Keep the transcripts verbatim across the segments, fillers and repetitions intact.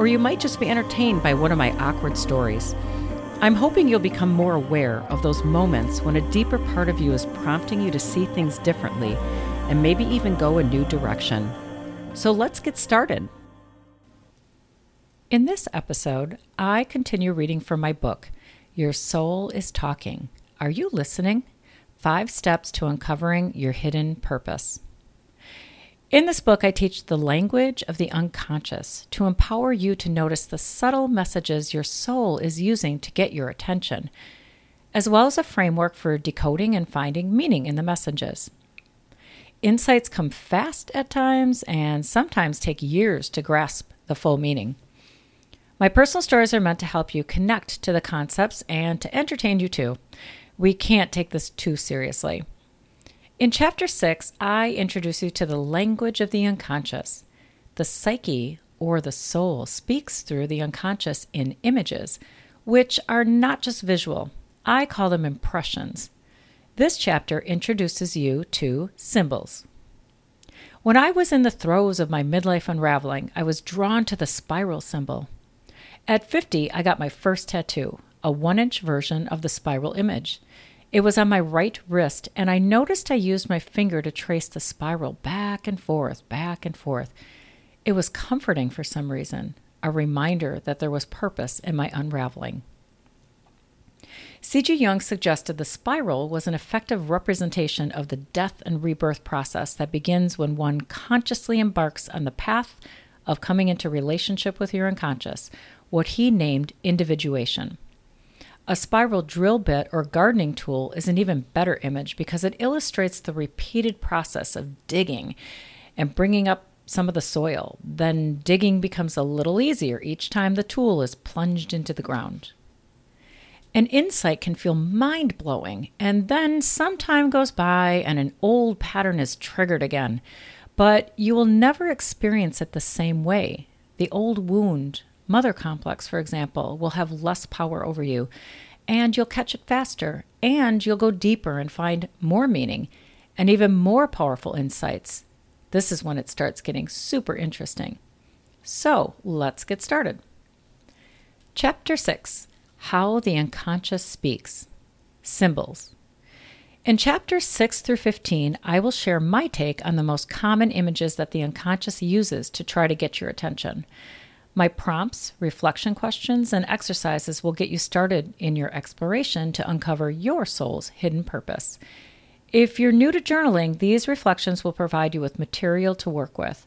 or you might just be entertained by one of my awkward stories. I'm hoping you'll become more aware of those moments when a deeper part of you is prompting you to see things differently and maybe even go a new direction. So let's get started. In this episode, I continue reading from my book, Your Soul is Talking. Are You Listening? Five Steps to Uncovering Your Hidden Purpose. In this book, I teach the language of the unconscious to empower you to notice the subtle messages your soul is using to get your attention, as well as a framework for decoding and finding meaning in the messages. Insights come fast at times and sometimes take years to grasp the full meaning. My personal stories are meant to help you connect to the concepts and to entertain you too. We can't take this too seriously. In Chapter six, I introduce you to the language of the unconscious. The psyche, or the soul, speaks through the unconscious in images, which are not just visual. I call them impressions. This chapter introduces you to symbols. When I was in the throes of my midlife unraveling, I was drawn to the spiral symbol. At fifty, I got my first tattoo, a one-inch version of the spiral image. It was on my right wrist, and I noticed I used my finger to trace the spiral back and forth, back and forth. It was comforting for some reason, a reminder that there was purpose in my unraveling. C G Jung suggested the spiral was an effective representation of the death and rebirth process that begins when one consciously embarks on the path of coming into relationship with your unconscious, what he named individuation. A spiral drill bit or gardening tool is an even better image because it illustrates the repeated process of digging and bringing up some of the soil. Then digging becomes a little easier each time the tool is plunged into the ground. An insight can feel mind-blowing, and then some time goes by and an old pattern is triggered again. But you will never experience it the same way. The old wound, Mother complex, for example, will have less power over you, and you'll catch it faster, and you'll go deeper and find more meaning and even more powerful insights. This is when it starts getting super interesting. So let's get started. Chapter six, How the Unconscious Speaks, Symbols. In Chapters six through fifteen, I will share my take on the most common images that the unconscious uses to try to get your attention. My prompts, reflection questions, and exercises will get you started in your exploration to uncover your soul's hidden purpose. If you're new to journaling, these reflections will provide you with material to work with.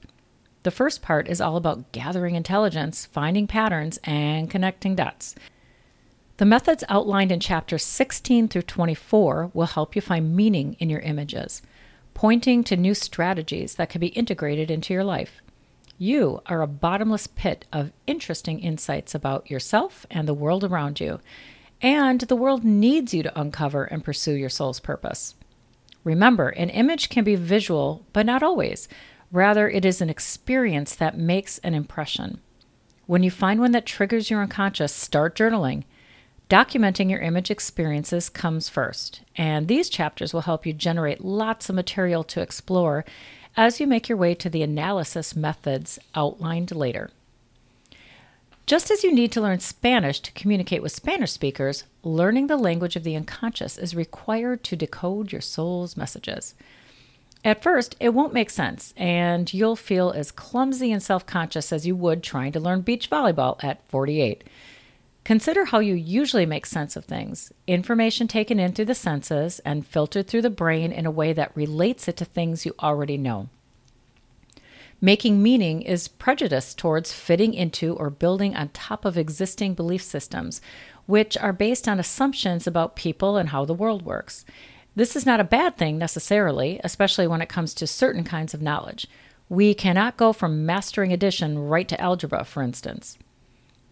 The first part is all about gathering intelligence, finding patterns, and connecting dots. The methods outlined in Chapters sixteen through twenty-four will help you find meaning in your images, pointing to new strategies that can be integrated into your life. You are a bottomless pit of interesting insights about yourself and the world around you, and the world needs you to uncover and pursue your soul's purpose. Remember, an image can be visual, but not always. Rather, it is an experience that makes an impression. When you find one that triggers your unconscious, start journaling. Documenting your image experiences comes first, and these chapters will help you generate lots of material to explore as you make your way to the analysis methods outlined later. Just as you need to learn Spanish to communicate with Spanish speakers, learning the language of the unconscious is required to decode your soul's messages. At first, it won't make sense, and you'll feel as clumsy and self-conscious as you would trying to learn beach volleyball at forty-eight. Consider how you usually make sense of things, information taken in through the senses and filtered through the brain in a way that relates it to things you already know. Making meaning is prejudice towards fitting into or building on top of existing belief systems, which are based on assumptions about people and how the world works. This is not a bad thing necessarily, especially when it comes to certain kinds of knowledge. We cannot go from mastering addition right to algebra, for instance.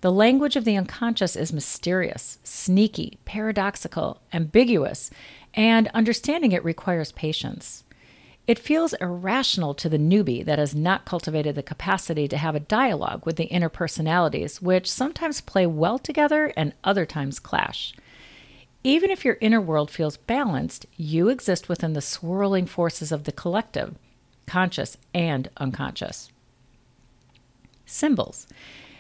The language of the unconscious is mysterious, sneaky, paradoxical, ambiguous, and understanding it requires patience. It feels irrational to the newbie that has not cultivated the capacity to have a dialogue with the inner personalities, which sometimes play well together and other times clash. Even if your inner world feels balanced, you exist within the swirling forces of the collective, conscious and unconscious. Symbols.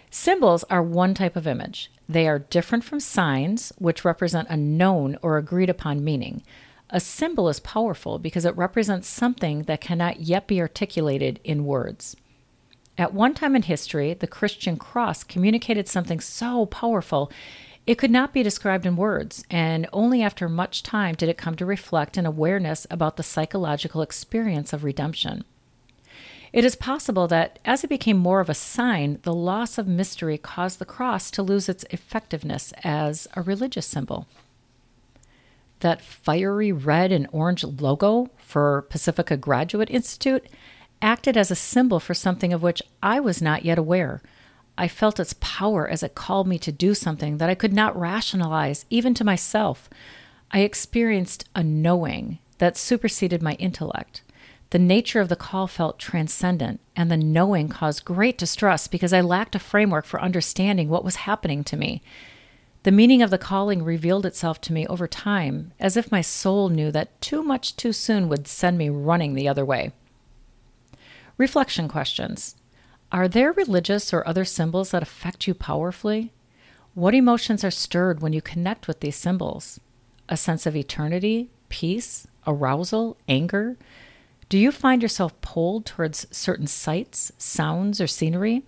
Symbols are one type of image. They are different from signs, which represent a known or agreed upon meaning. A symbol is powerful because it represents something that cannot yet be articulated in words. At one time in history, the Christian cross communicated something so powerful it could not be described in words, and only after much time did it come to reflect an awareness about the psychological experience of redemption. It is possible that, as it became more of a sign, the loss of mystery caused the cross to lose its effectiveness as a religious symbol. That fiery red and orange logo for Pacifica Graduate Institute acted as a symbol for something of which I was not yet aware. I felt its power as it called me to do something that I could not rationalize, even to myself. I experienced a knowing that superseded my intellect. The nature of the call felt transcendent, and the knowing caused great distress because I lacked a framework for understanding what was happening to me. The meaning of the calling revealed itself to me over time, as if my soul knew that too much too soon would send me running the other way. Reflection questions. Are there religious or other symbols that affect you powerfully? What emotions are stirred when you connect with these symbols? A sense of eternity, peace, arousal, anger? Do you find yourself pulled towards certain sights, sounds, or scenery?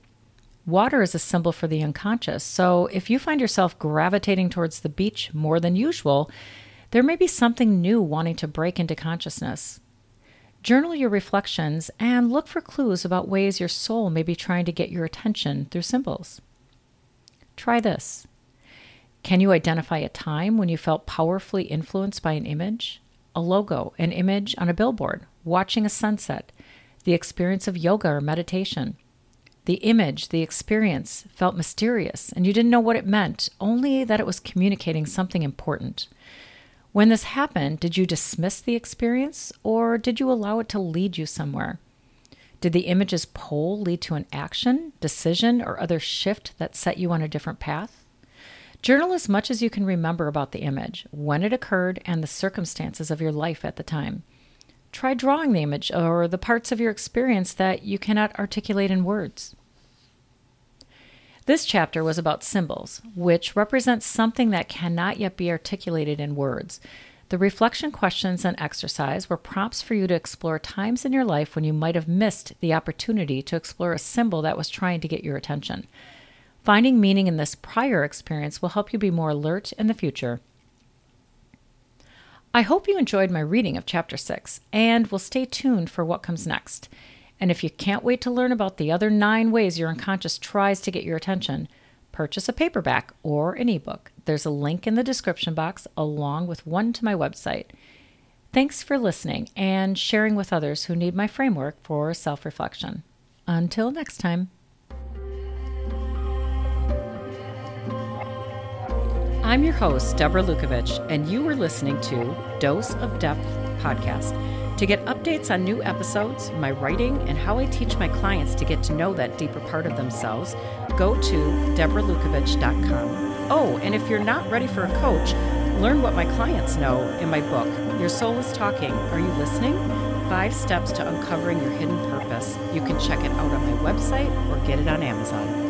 Water is a symbol for the unconscious, so if you find yourself gravitating towards the beach more than usual, there may be something new wanting to break into consciousness. Journal your reflections and look for clues about ways your soul may be trying to get your attention through symbols. Try this. Can you identify a time when you felt powerfully influenced by an image? A logo, an image on a billboard, watching a sunset, the experience of yoga or meditation. The image, the experience, felt mysterious, and you didn't know what it meant, only that it was communicating something important. When this happened, did you dismiss the experience, or did you allow it to lead you somewhere? Did the image's pull lead to an action, decision, or other shift that set you on a different path? Journal as much as you can remember about the image, when it occurred, and the circumstances of your life at the time. Try drawing the image or the parts of your experience that you cannot articulate in words. This chapter was about symbols, which represents something that cannot yet be articulated in words. The reflection questions and exercise were prompts for you to explore times in your life when you might have missed the opportunity to explore a symbol that was trying to get your attention. Finding meaning in this prior experience will help you be more alert in the future. I hope you enjoyed my reading of Chapter six, and will stay tuned for what comes next. And if you can't wait to learn about the other nine ways your unconscious tries to get your attention, purchase a paperback or an ebook. There's a link in the description box, along with one to my website. Thanks for listening and sharing with others who need my framework for self-reflection. Until next time. I'm your host, Deborah Lukovich, and you are listening to Dose of Depth Podcast. To get updates on new episodes, my writing, and how I teach my clients to get to know that deeper part of themselves, go to Deborah Lukovich dot com. Oh, and if you're not ready for a coach, learn what my clients know in my book, Your Soul is Talking. Are You Listening? Five Steps to Uncovering Your Hidden Purpose. You can check it out on my website or get it on Amazon.